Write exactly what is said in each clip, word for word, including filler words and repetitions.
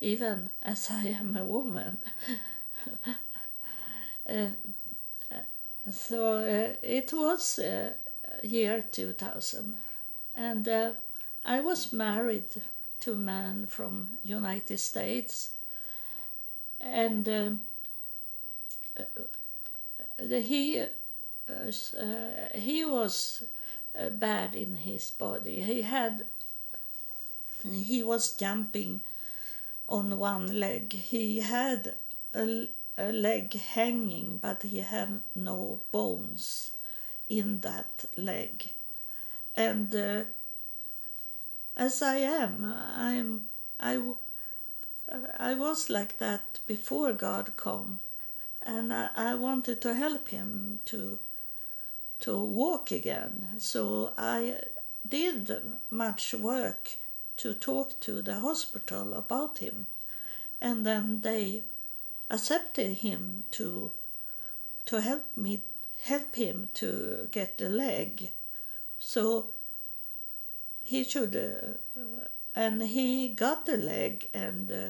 even as I am a woman. uh, so uh, it was uh, year two thousand, and uh, I was married to a man from United States, and uh, the, he uh, he was uh, bad in his body. He had he was jumping on one leg. He had a, a leg hanging, but he had no bones in that leg. And uh, as I am, I'm I I was like that before God came, and I, I wanted to help him to to walk again. So I did much work to talk to the hospital about him, and then they accepted him to to help me help him to get a leg, so he should uh, and he got a leg and uh,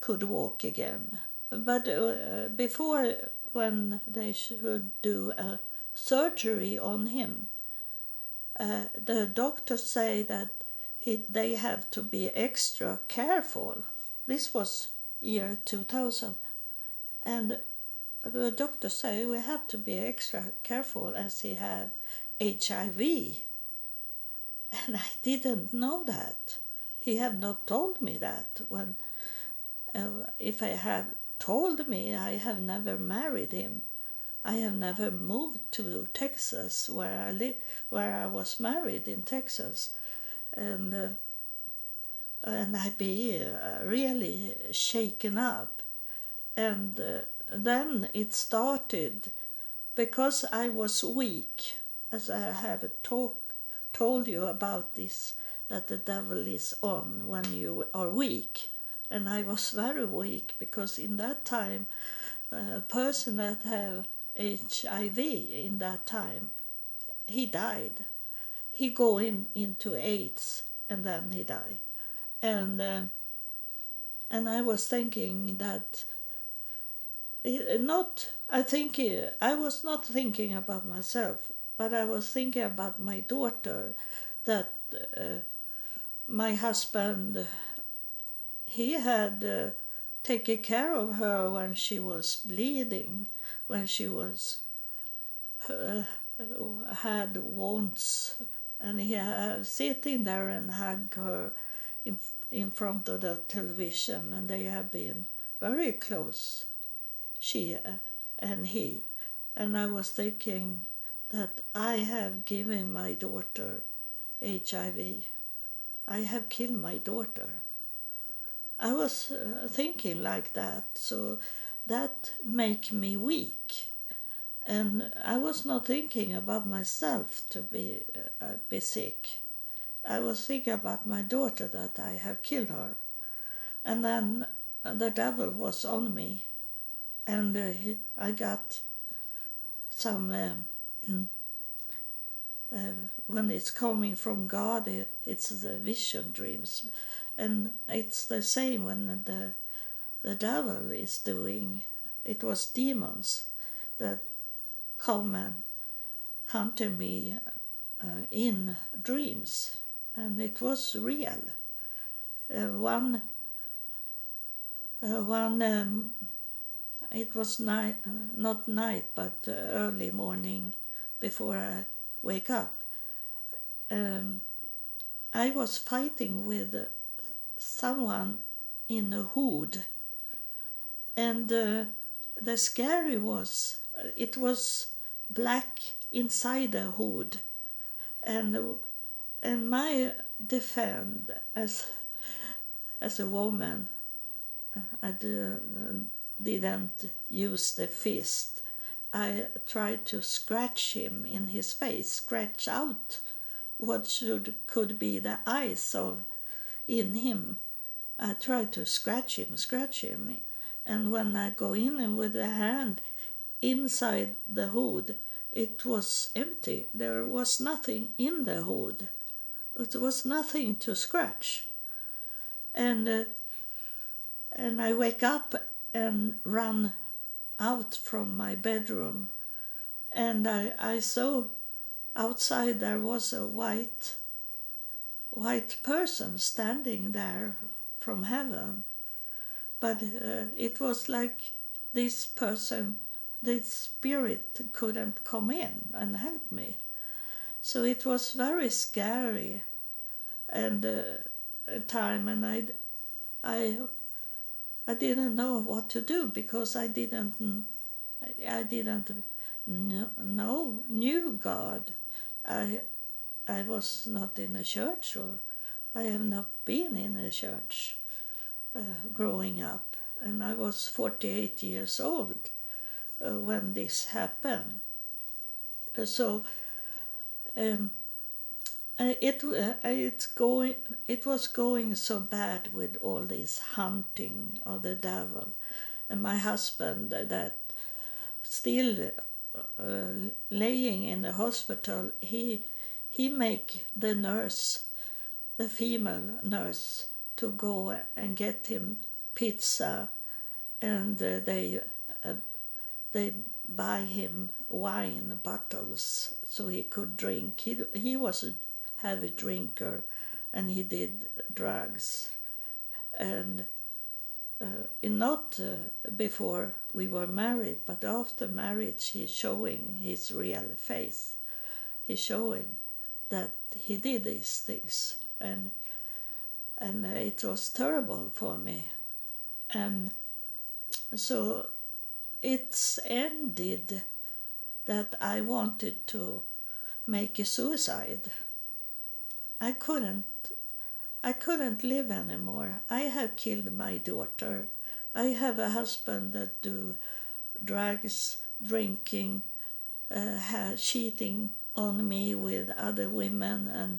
could walk again. But uh, before, when they should do a surgery on him, uh, the doctors say that It, they have to be extra careful. This was year two thousand, and the doctor said we have to be extra careful as he had H I V, and I didn't know that. He had not told me that. When, uh, if I have told me, I have never married him. I have never moved to Texas, where I li- where I was married in Texas. And uh, and I be uh, really shaken up, and uh, then it started because I was weak, as I have talk, told you about this, that the devil is on when you are weak, and I was very weak because in that time, a uh, person that have H I V in that time, he died. He go in, into AIDS, and then he died. And uh, and I was thinking that, not, I think, I was not thinking about myself, but I was thinking about my daughter, that uh, my husband, he had uh, taken care of her when she was bleeding, when she was, uh, had wounds, and he was sitting there and hugged her in, in front of the television, and they have been very close, she and he. And I was thinking that I have given my daughter H I V. I have killed my daughter. I was uh, thinking like that, so that make me weak. And I was not thinking about myself to be uh, be sick. I was thinking about my daughter, that I have killed her. And then the devil was on me, and uh, he, I got some. Um, uh, when it's coming from God, it, it's the vision dreams, and it's the same when the the devil is doing. It was demons that come and hunted me uh, in dreams, and it was real. Uh, one, uh, one. Um, it was night, not night, but uh, early morning, before I wake up. Um, I was fighting with someone in a hood, and uh, the scary was. It was black inside the hood, and and my defense as as a woman, I didn't use the fist. I tried to scratch him in his face, scratch out what should could be the eyes of in him. I tried to scratch him, scratch him, and when I go in with the hand. Inside the hood, it was empty. There was nothing in the hood. It was nothing to scratch. And uh, and I wake up and run out from my bedroom, and I, I saw outside there was a white white person standing there from heaven, but uh, it was like this person, this spirit, couldn't come in and help me. So it was very scary and uh, a time, and I, I, I didn't know what to do, because I didn't, I didn't know knew God. I. I was not in a church, or I have not been in a church uh, growing up, and I was forty-eight years old uh, when this happened. Uh, so um, it uh, it's going it was going so bad with all this hunting of the devil, and my husband that still uh, laying in the hospital, he. He make the nurse, the female nurse, to go and get him pizza, and uh, they uh, they buy him wine bottles so he could drink. He he was a heavy drinker, and he did drugs, and uh, not uh, before we were married, but after marriage he's showing his real face. He's showing that he did these things, and and it was terrible for me, and so it's ended that I wanted to make a suicide. I couldn't I couldn't live anymore. I have killed my daughter. I have a husband that do drugs, drinking, uh, cheating on me with other women, and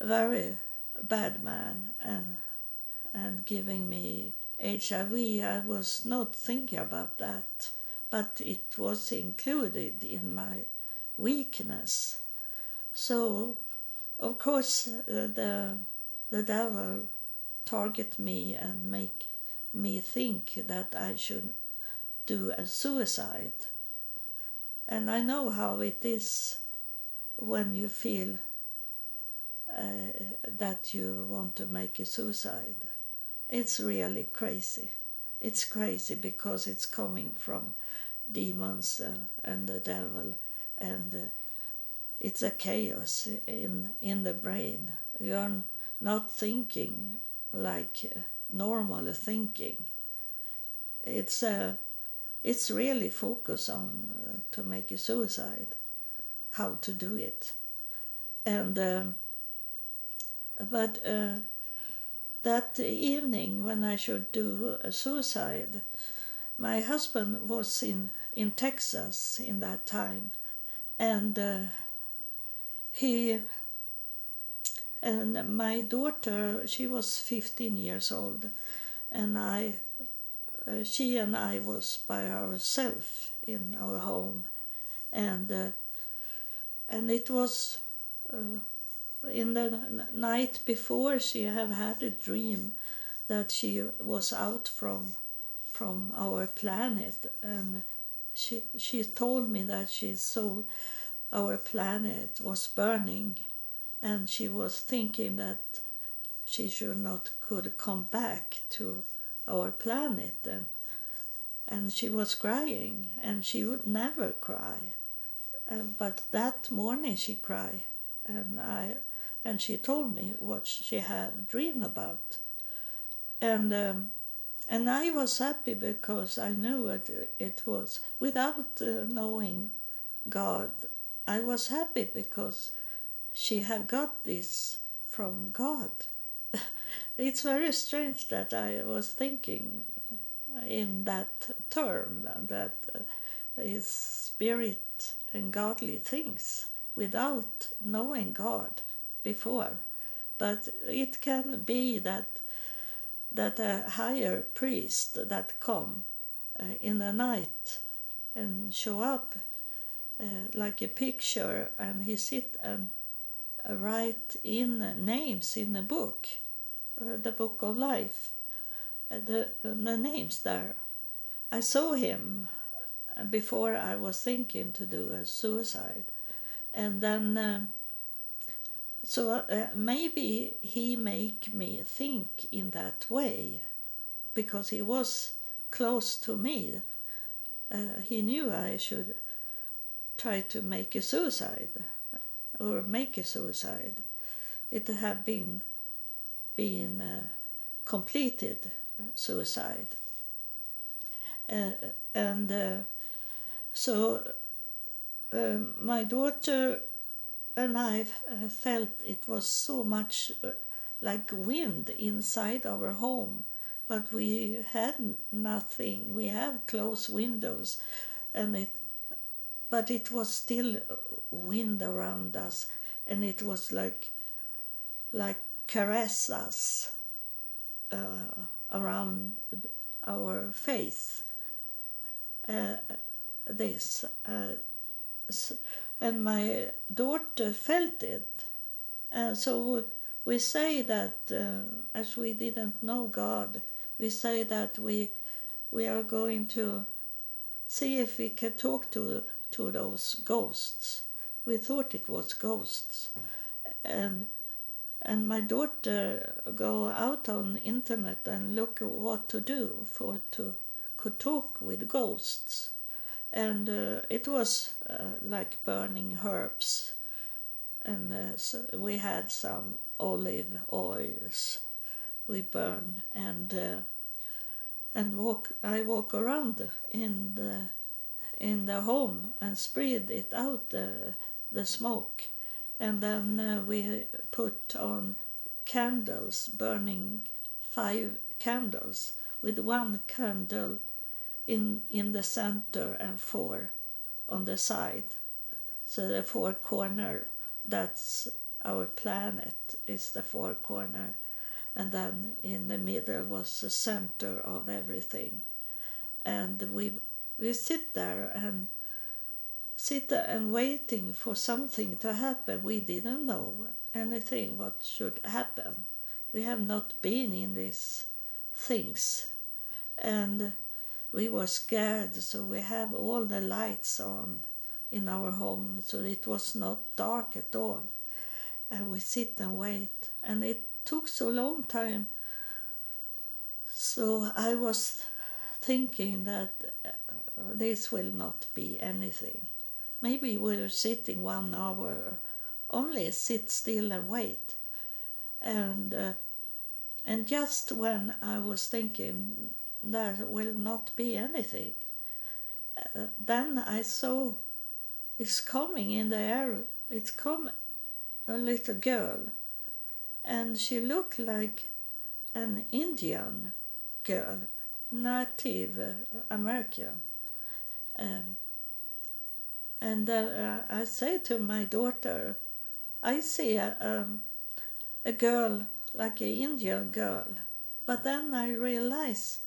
very bad man, and and giving me H I V. I was not thinking about that, but it was included in my weakness. So, of course, uh, the the devil target me and make me think that I should do a suicide. And I know how it is when you feel uh, that you want to make a suicide. It's really crazy. It's crazy because it's coming from demons uh, and the devil, and uh, it's a chaos in in the brain. You're not thinking like normal thinking. It's a uh, It's really focused on uh, to make a suicide, how to do it, and uh, but uh, that evening when I should do a suicide, my husband was in in Texas in that time, and uh, he and my daughter, she was fifteen years old, and I. Uh, she and I was by ourselves in our home, and uh, and it was uh, in the n- night before. She had had a dream that she was out from from our planet, and she she told me that she saw our planet was burning, and she was thinking that she should not could come back to our planet, and and she was crying, and she would never cry, uh, but that morning she cried, and I and she told me what she had dreamed about, and um, and I was happy because I knew what it was without uh, knowing God. I was happy because she had got this from God. It's very strange that I was thinking in that term, that is spirit and godly things, without knowing God before. But it can be that that a higher priest that come uh, in the night and show up uh, like a picture, and he sit and write in names in a book. The book of life, the, the names there. I saw him before I was thinking to do a suicide, and then uh, so uh, maybe he make me think in that way, because he was close to me. Uh, he knew I should try to make a suicide or make a suicide. It had been been uh, completed suicide, uh, and uh, so uh, my daughter and I uh, felt it was so much uh, like wind inside our home, but we had nothing. We have closed windows, and it, but it was still wind around us, and it was like, like caress us uh, around our face. Uh, this. Uh, and my daughter felt it. Uh, so we say that, uh, as we didn't know God, we say that we we are going to see if we can talk to to those ghosts. We thought it was ghosts. And and my daughter go out on internet and look what to do for to could talk with ghosts. And uh, it was uh, like burning herbs, and uh, so we had some olive oils we burn, and uh, and walk. I walk around in the in the home and spread it out, uh, the smoke, and then uh, we put on candles, burning five candles with one candle in in the center and four on the side, so the four corner, that's our planet, is the four corner, and then in the middle was the center of everything, and we we sit there and sit there and waiting for something to happen. We didn't know anything what should happen. We have not been in these things, and we were scared, so we have all the lights on in our home, so it was not dark at all. And we sit and wait, and it took so long time. So I was thinking that uh, this will not be anything. Maybe we were sitting one hour, only sit still and wait. And, uh, and just when I was thinking, there will not be anything. Uh, then I saw it's coming in the air. It's come a little girl, and she looked like an Indian girl, Native American. Um, and uh, I said to my daughter, I see a, um, a girl like an Indian girl, but then I realized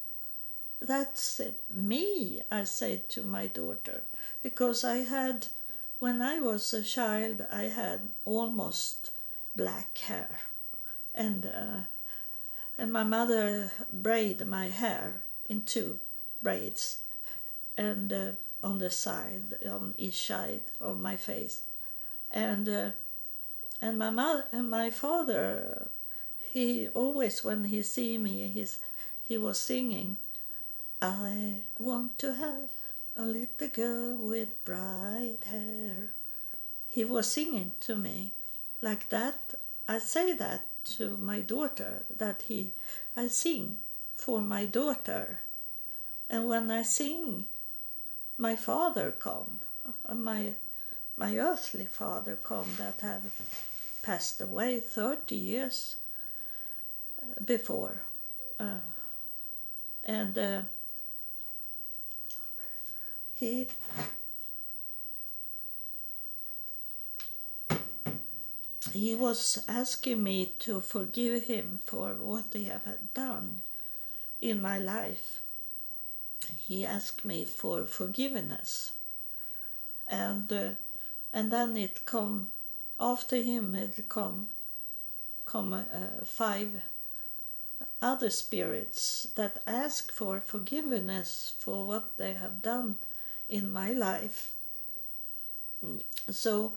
that's me, I said to my daughter, because I had, when I was a child, I had almost black hair, and uh, and my mother braided my hair in two braids, and uh, on the side, on each side of my face, and uh, and my mother and my father, he always when he see me, he's, he was singing, I want to have a little girl with bright hair. He was singing to me like that. I say that to my daughter, that he, I sing for my daughter. And when I sing, my father come, my, my earthly father come, that have passed away thirty years before. Uh, and... Uh, He, he was asking me to forgive him for what he had done in my life. He asked me for forgiveness, and uh, and then it come after him. It come come uh, five other spirits that ask for forgiveness for what they have done in my life. So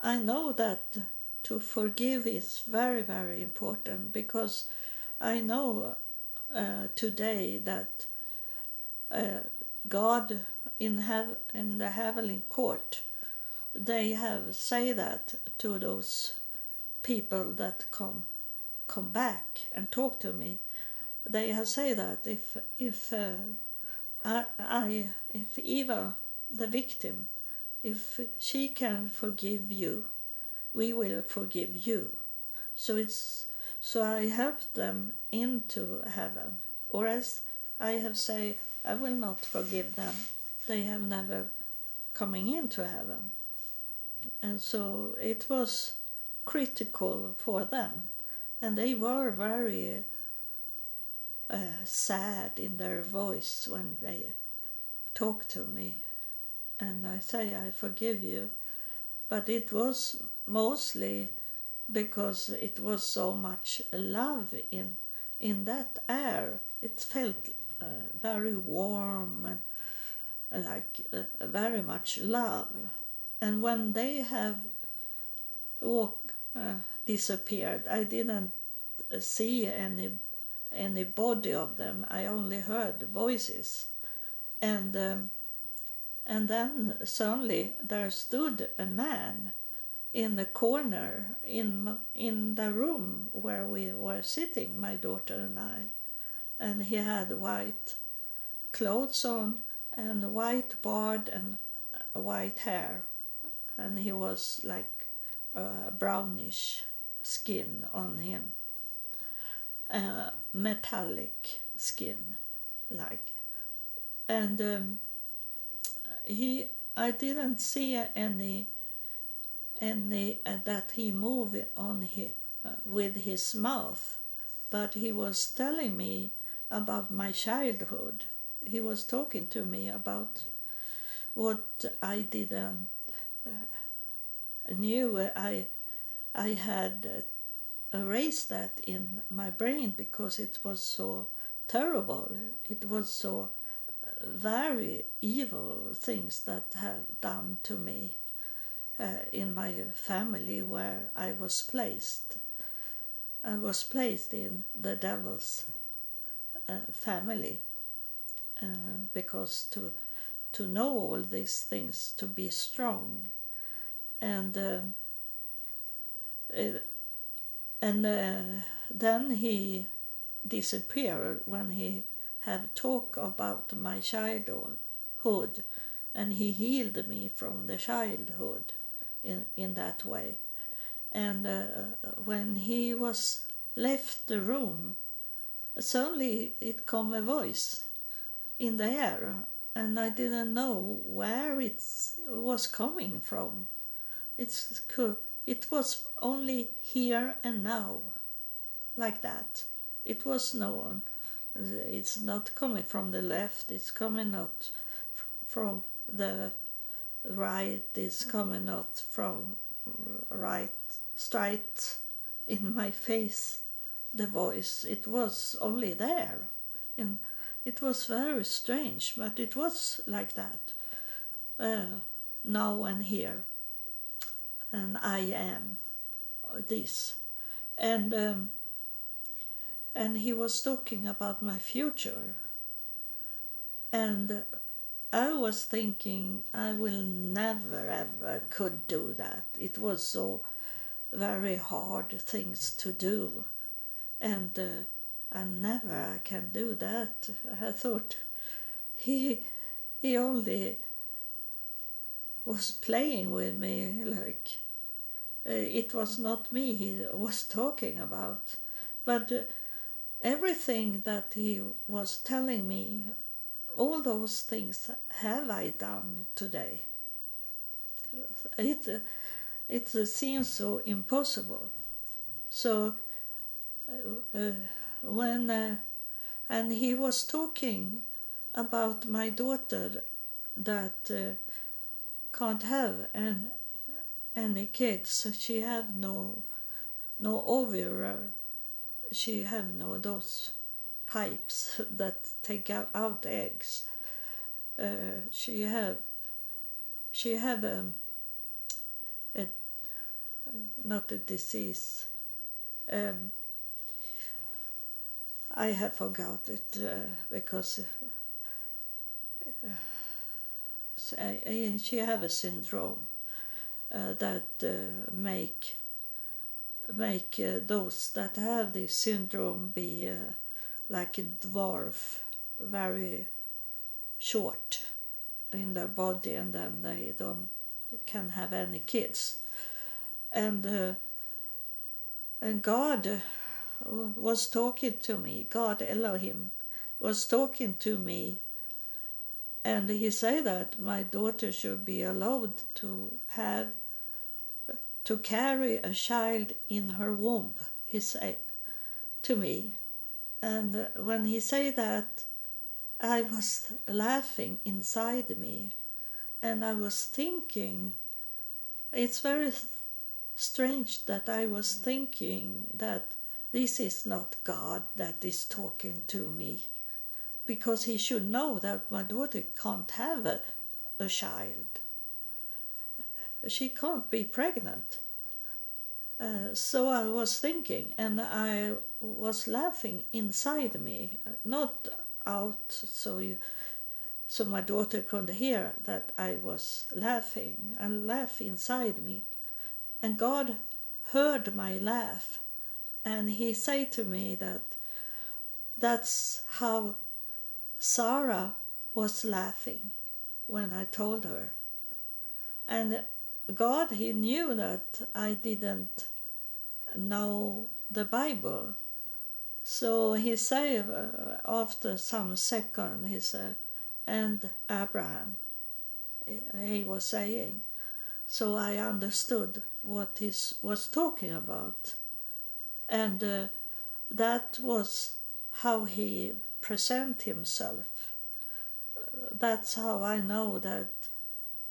I know that to forgive is very, very important, because I know uh, today that uh, God in, hev- in the heavenly court, they have said that to those people that come come back and talk to me. They have said that if if uh, I, I if Eva, the victim, if she can forgive you, we will forgive you. So it's so I help them into heaven, or as I have said, I will not forgive them. They have never coming into heaven. And so it was critical for them, and they were very uh, sad in their voice when they talked to me. And I say, I forgive you. But it was mostly because it was so much love in in that air. It felt uh, very warm and like uh, very much love. And when they have walk, uh, disappeared, I didn't see any any body of them. I only heard voices, and um, and then suddenly there stood a man in the corner in in the room where we were sitting, my daughter and I, and he had white clothes on and white beard and white hair. And he was like uh, brownish skin on him, uh, metallic skin, like. And um, he, I didn't see any, any uh, that he moved on his, uh, with his mouth, but he was telling me about my childhood. He was talking to me about what I didn't. Uh, knew uh, I I had uh, erased that in my brain, because it was so terrible. It was so very evil things that have done to me uh, in my family where I was placed. I was placed in the devil's uh, family uh, because to to know all these things, to be strong, and uh, it, and uh, then he disappeared when he had talk about my childhood, and he healed me from the childhood in in that way. And uh, when he was left the room, suddenly it come a voice in the air. And I didn't know where it was coming from. It's cool. It was only here and now, like that. It was known. It's not coming from the left. It's coming not from the right. It's coming not from right, straight in my face. The voice. It was only there. In It was very strange, but it was like that, uh, now and here, and I am this. And um, and he was talking about my future, and I was thinking I will never ever could do that. It was so very hard things to do, and uh, I never I can do that. I thought he he only was playing with me, like uh, it was not me he was talking about. But uh, everything that he was telling me, all those things have I done today. It, uh, it uh, seems so impossible. So... Uh, uh, When uh, and he was talking about my daughter that uh, can't have an, any kids. She have no no ovary. she have no those pipes that take out, out eggs. Uh, she have she have a, a not a disease. Um, I have forgot it uh, because uh, she have a syndrome uh, that uh, make make uh, those that have this syndrome be uh, like a dwarf, very short in their body, and then they don't can have any kids. And uh, and God was talking to me. God Elohim was talking to me, and he said that my daughter should be allowed to have to carry a child in her womb. He said to me, and uh, when he said that, I was laughing inside me, and I was thinking, it's very th- strange that I was thinking that this is not God that is talking to me, because he should know that my daughter can't have a, a child. She can't be pregnant. Uh, so I was thinking, and I was laughing inside me, not out, so you, so my daughter could hear that I was laughing and laugh inside me. And God heard my laugh, and he said to me that that's how Sarah was laughing when I told her. And God, he knew that I didn't know the Bible. So he said, uh, after some second, he said, and Abraham, he was saying. So I understood what he was talking about. And uh, that was how he presented himself. That's how I know that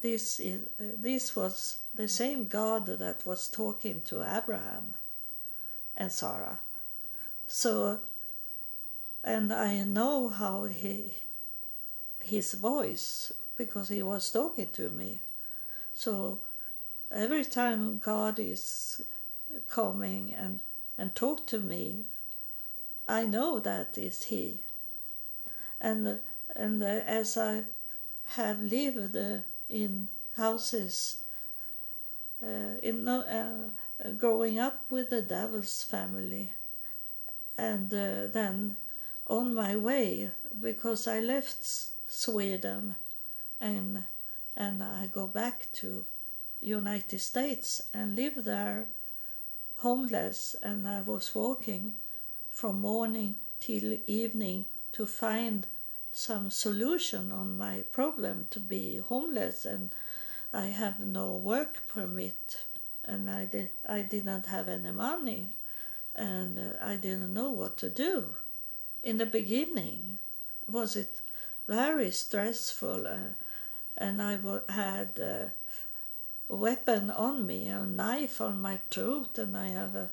this is, uh, this was the same God that was talking to Abraham and Sarah. So, and I know how he, his voice, because he was talking to me. So every time God is coming and, and talk to me, I know that is he. And, and as I have lived in houses, uh, in uh, growing up with the devil's family, and uh, then on my way, because I left Sweden and and I go back to United States and live there homeless, and I was walking from morning till evening to find some solution on my problem to be homeless, and I have no work permit, and I, di- I didn't have any money. And uh, I didn't know what to do. In the beginning, was it very stressful, uh, and I w- had uh, a weapon on me, a knife on my throat, and I have a,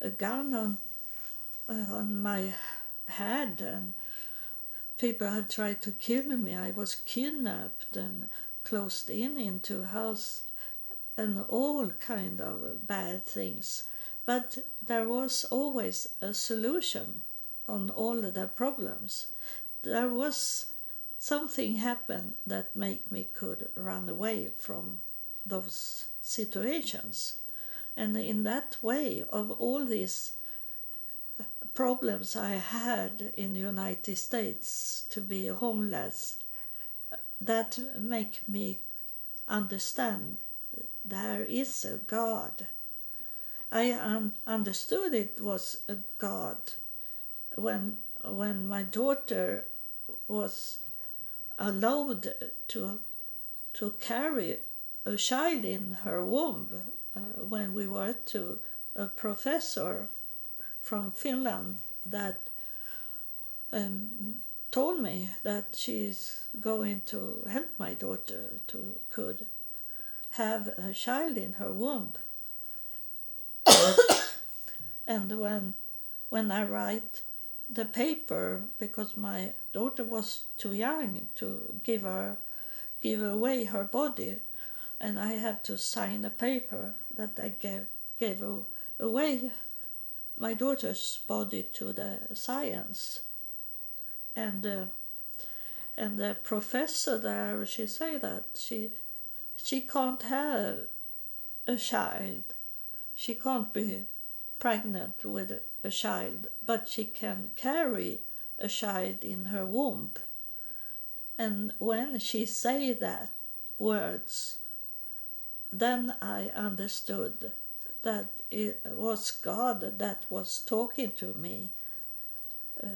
a gun on uh, on my head, and people had tried to kill me. I was kidnapped and closed in into a house, and all kind of bad things. But there was always a solution on all the problems. There was something happened that made me could run away from those situations. And in that way, of all these problems I had in the United States to be homeless, that make me understand there is a God. I un- understood it was a God when when my daughter was allowed to to carry a child in her womb, uh, when we were to a professor from Finland that um, told me that she's going to help my daughter to could have a child in her womb. And when when I write the paper, because my daughter was too young to give her give away her body, and I have to sign a paper that I gave gave away my daughter's body to the science. And uh, and the professor there, she say that she she can't have a child, she can't be pregnant with a child, but she can carry a child in her womb. And when she say that words, then I understood that it was God that was talking to me, uh,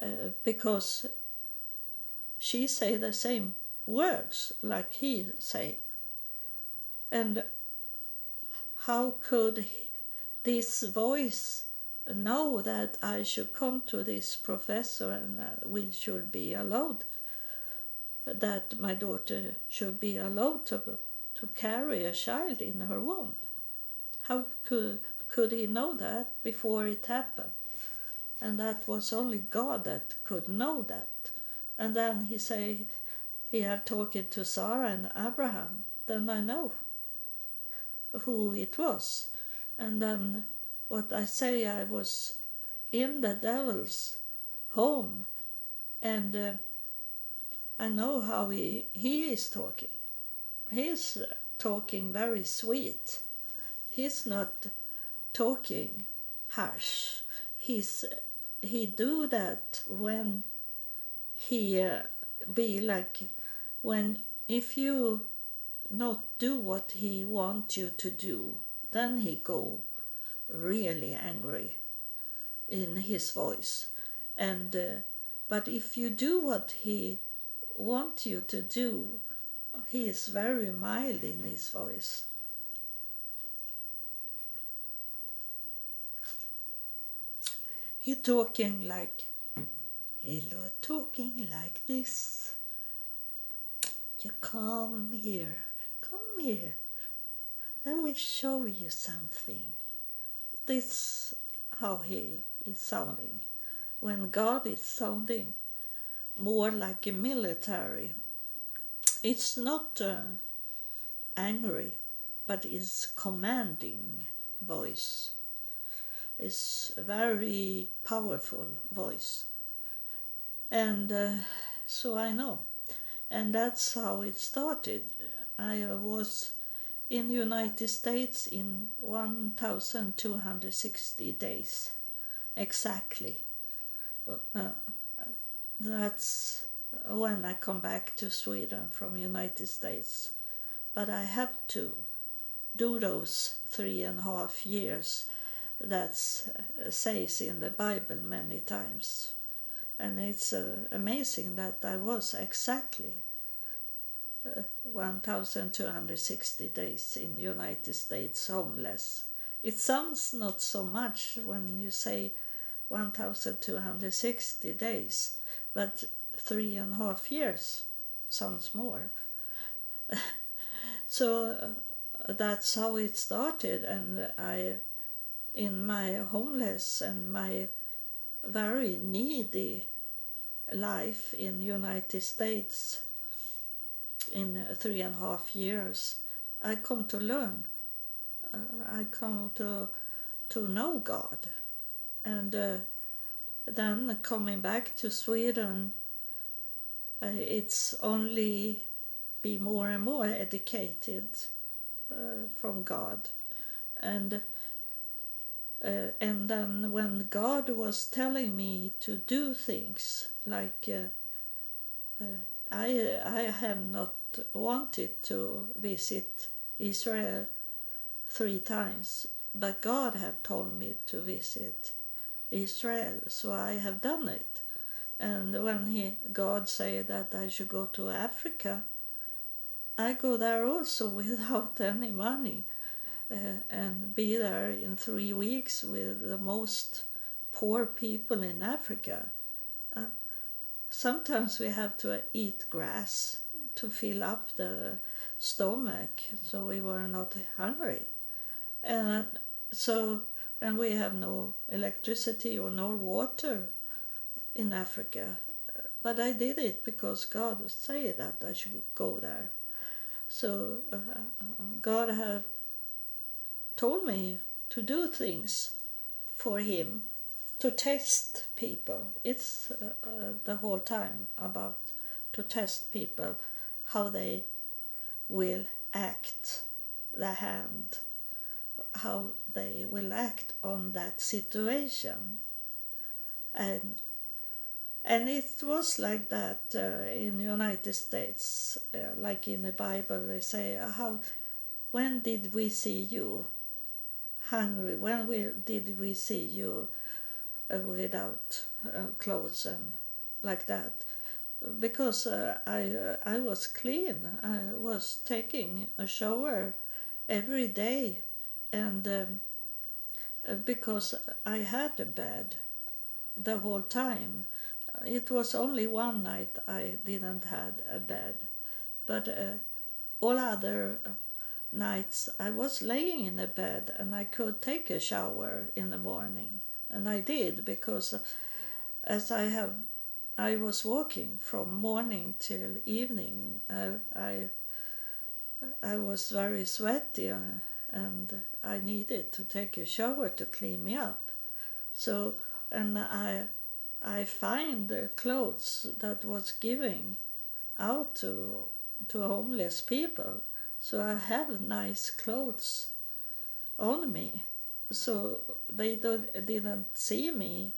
uh, because she say the same words like he say. And how could he, this voice, know that I should come to this professor and we should be allowed, that my daughter should be allowed to to carry a child in her womb? How could could he know that before it happened? And that was only God that could know that. And then he say, he had talking to Sarah and Abraham. Then I know who it was. And then what I say, I was in the devil's home, and uh, I know how he he is talking. He's talking very sweet. He's not talking harsh. He's he do that when he uh, be like, when if you not do what he want you to do, then he go really angry in his voice. And uh, but if you do what he want you to do, he is very mild in his voice. He talking like, hello, talking like this. You come here, come here. I will show you something. This how he is sounding. When God is sounding more like a military, it's not uh, angry, but it's commanding voice. It's a very powerful voice. And uh, so I know. And that's how it started. I was in the United States in one thousand two hundred sixty days, exactly. Uh, that's when I come back to Sweden from United States. But I have to do those three and a half years that says in the Bible many times. And it's uh, amazing that I was exactly Uh, one thousand two hundred sixty days in United States homeless. It sounds not so much when you say one thousand two hundred sixty days, but three and a half years sounds more. So uh, that's how it started. And I, in my homeless and my very needy life in United States, in three and a half years, I come to learn. Uh, I come to to know God. And uh, then coming back to Sweden, uh, it's only be more and more educated uh, from God. And uh, and then when God was telling me to do things like uh, uh, I, I have not wanted to visit Israel three times, but God have told me to visit Israel, so I have done it. And when he, God said that I should go to Africa, I go there also without any money, uh, and be there in three weeks with the most poor people in Africa. Uh, Sometimes we have to eat grass to fill up the stomach, so we were not hungry. And so and we have no electricity or no water in Africa. But I did it because God said that I should go there. So uh, God have told me to do things for Him, to test people. It's uh, uh, the whole time about to test people, how they will act, their hand, how they will act on that situation. And and it was like that uh, in the United States, uh, like in the Bible, they say, how, when did we see you hungry? When we, did we see you uh, without uh, clothes and like that? Because uh, I uh, I was clean. I was taking a shower every day, and um, because I had a bed the whole time. It was only one night I didn't had a bed, but uh, all other nights I was laying in a bed and I could take a shower in the morning, and I did, because as I have I was walking from morning till evening. I I, I was very sweaty and, and I needed to take a shower to clean me up. So and I. I find the clothes that was giving out to to homeless people, so I have nice clothes on me, so they don't didn't see me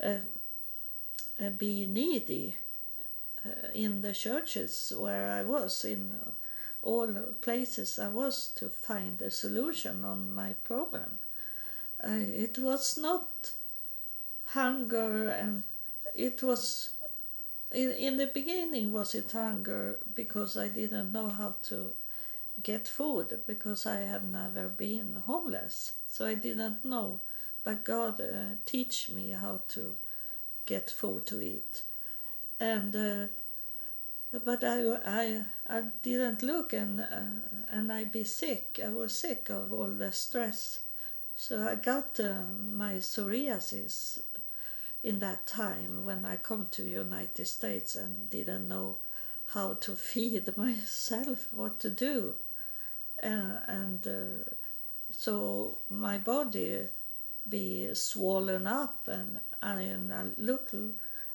uh, be needy uh, in the churches where I was, in all places I was, to find a solution on my problem. Uh, it was not hunger, and it was in, in the beginning was it hunger, because I didn't know how to get food, because I have never been homeless, so I didn't know, but God uh, teach me how to get food to eat. And uh, but I, I I didn't look, and uh, and I be sick I was sick of all the stress, so I got uh, my psoriasis in that time when I come to United States and didn't know how to feed myself, what to do. Uh, and uh, so my body be swollen up, and, and I, look,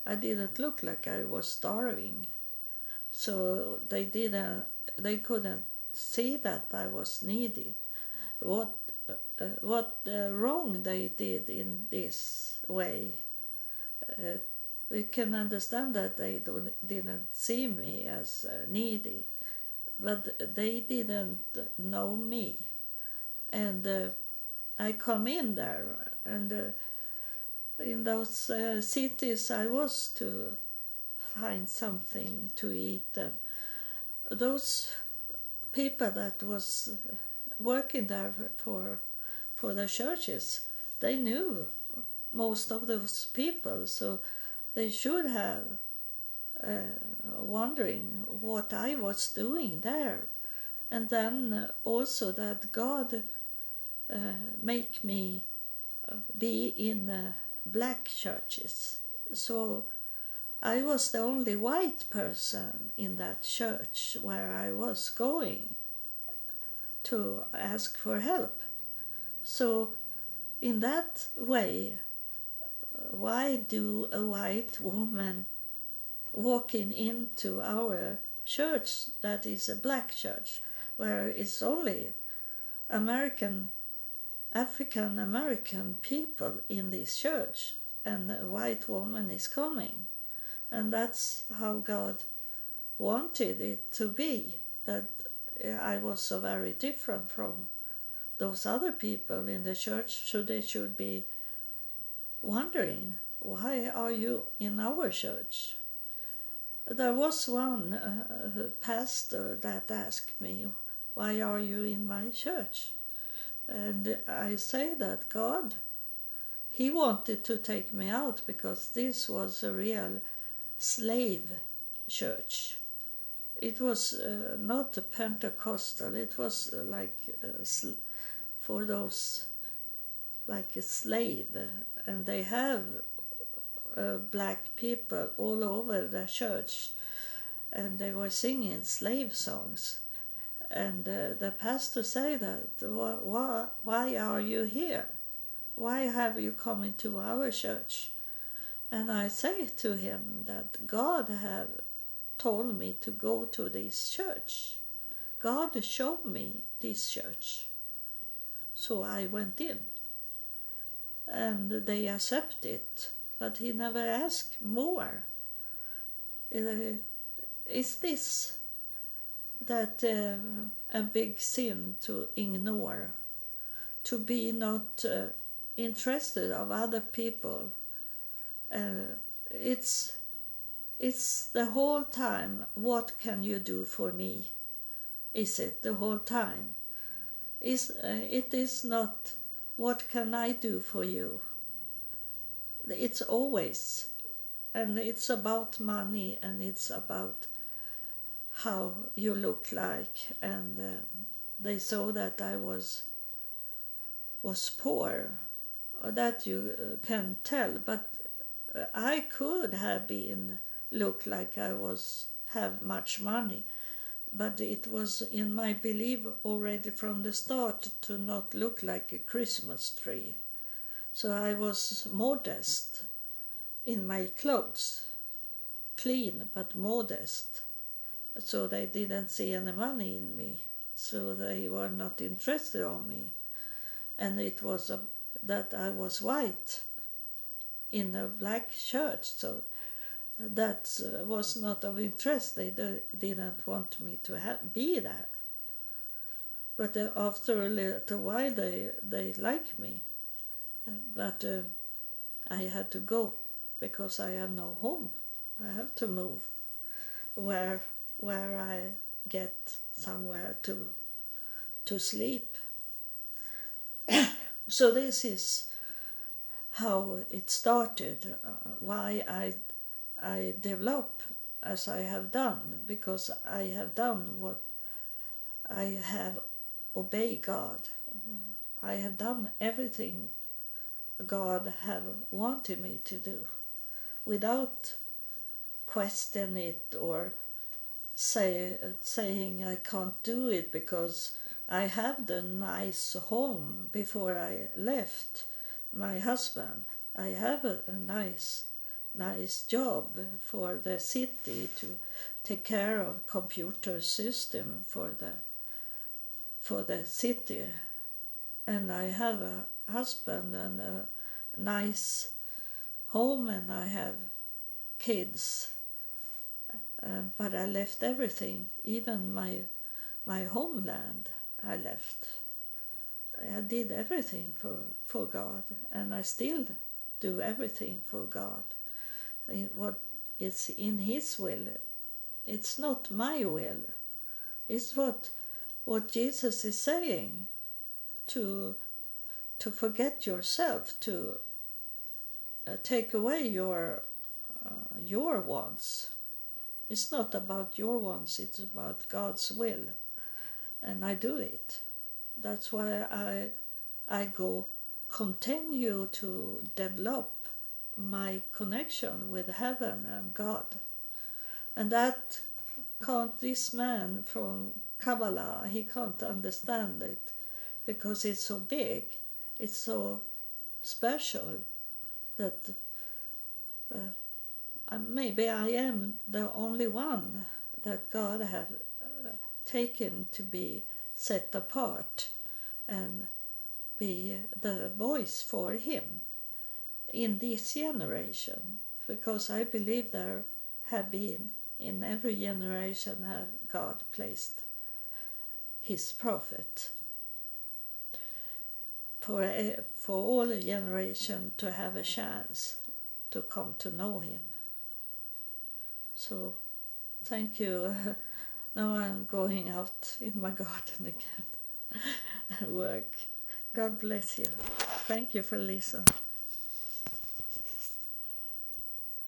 I didn't look like I was starving. So they, didn't, they couldn't see that I was needy. What, uh, what uh, wrong they did in this way. Uh, we can understand that they don't, didn't see me as uh, needy, but they didn't know me. And uh, I come in there, and uh, in those uh, cities I was to find something to eat. And those people that was working there for, for the churches, they knew most of those people, so they should have uh, wondering what I was doing there. And then also that God uh, make me be in uh, black churches, so I was the only white person in that church where I was going to ask for help. So in that way, why do a white woman walking into our church that is a black church, where it's only American, African American people in this church, and a white woman is coming? And that's how God wanted it to be, that I was so very different from those other people in the church, so they should be wondering, why are you in our church? There was one uh, pastor that asked me, why are you in my church? And I say that God, He wanted to take me out, because this was a real slave church. It was uh, not a Pentecostal, it was like uh, sl- for those like a slave, and they have uh, black people all over the church, and they were singing slave songs. And uh, the pastor said that, why, why are you here? Why have you come into our church? And I say to him that God have told me to go to this church. God showed me this church. So I went in. And they accept it, but he never asked more. Is this that um, a big sin to ignore, to be not uh, interested of other people? Uh, it's it's the whole time. What can you do for me? Is it the whole time? Is uh, it is not. What can I do for you? It's always, and it's about money, and it's about how you look like. And uh, they saw that I was was poor, that you uh, can tell. But I could have been looked like I was have much money, but it was in my belief already from the start to not look like a Christmas tree. So I was modest in my clothes, clean but modest. So they didn't see any money in me, so they were not interested in me. And it was a, that I was white in a black church, so that was not of interest. They didn't want me to have, be there. But after a little while, they, they liked me. But uh, I had to go, because I have no home. I have to move where where I get somewhere to to sleep. So this is how it started, uh, why I I develop as I have done, because I have done what I have obeyed God. Mm-hmm. I have done everything God have wanted me to do without question it or say, saying I can't do it, because I have the nice home before I left my husband. I have a, a nice nice job for the city to take care of computer system for the for the city, and I have a husband and a nice home, and I have kids, uh, but I left everything, even my my homeland. I left. I did everything for for God, and I still do everything for God. What is in His will. It's not my will. It's what what Jesus is saying, to to forget yourself, to uh, take away your uh, your wants. It's not about your wants. It's about God's will, and I do it. That's why I I go continue to develop my connection with heaven and God. And that can't this man from Kabbalah, he can't understand it, because it's so big, it's so special, that uh, maybe I am the only one that God has uh, taken to be set apart and be the voice for Him in this generation, because I believe there have been, in every generation, have God placed His prophet for a, for all the generation to have a chance to come to know Him. So, thank you. Now I'm going out in my garden again and work. God bless you. Thank you for listening.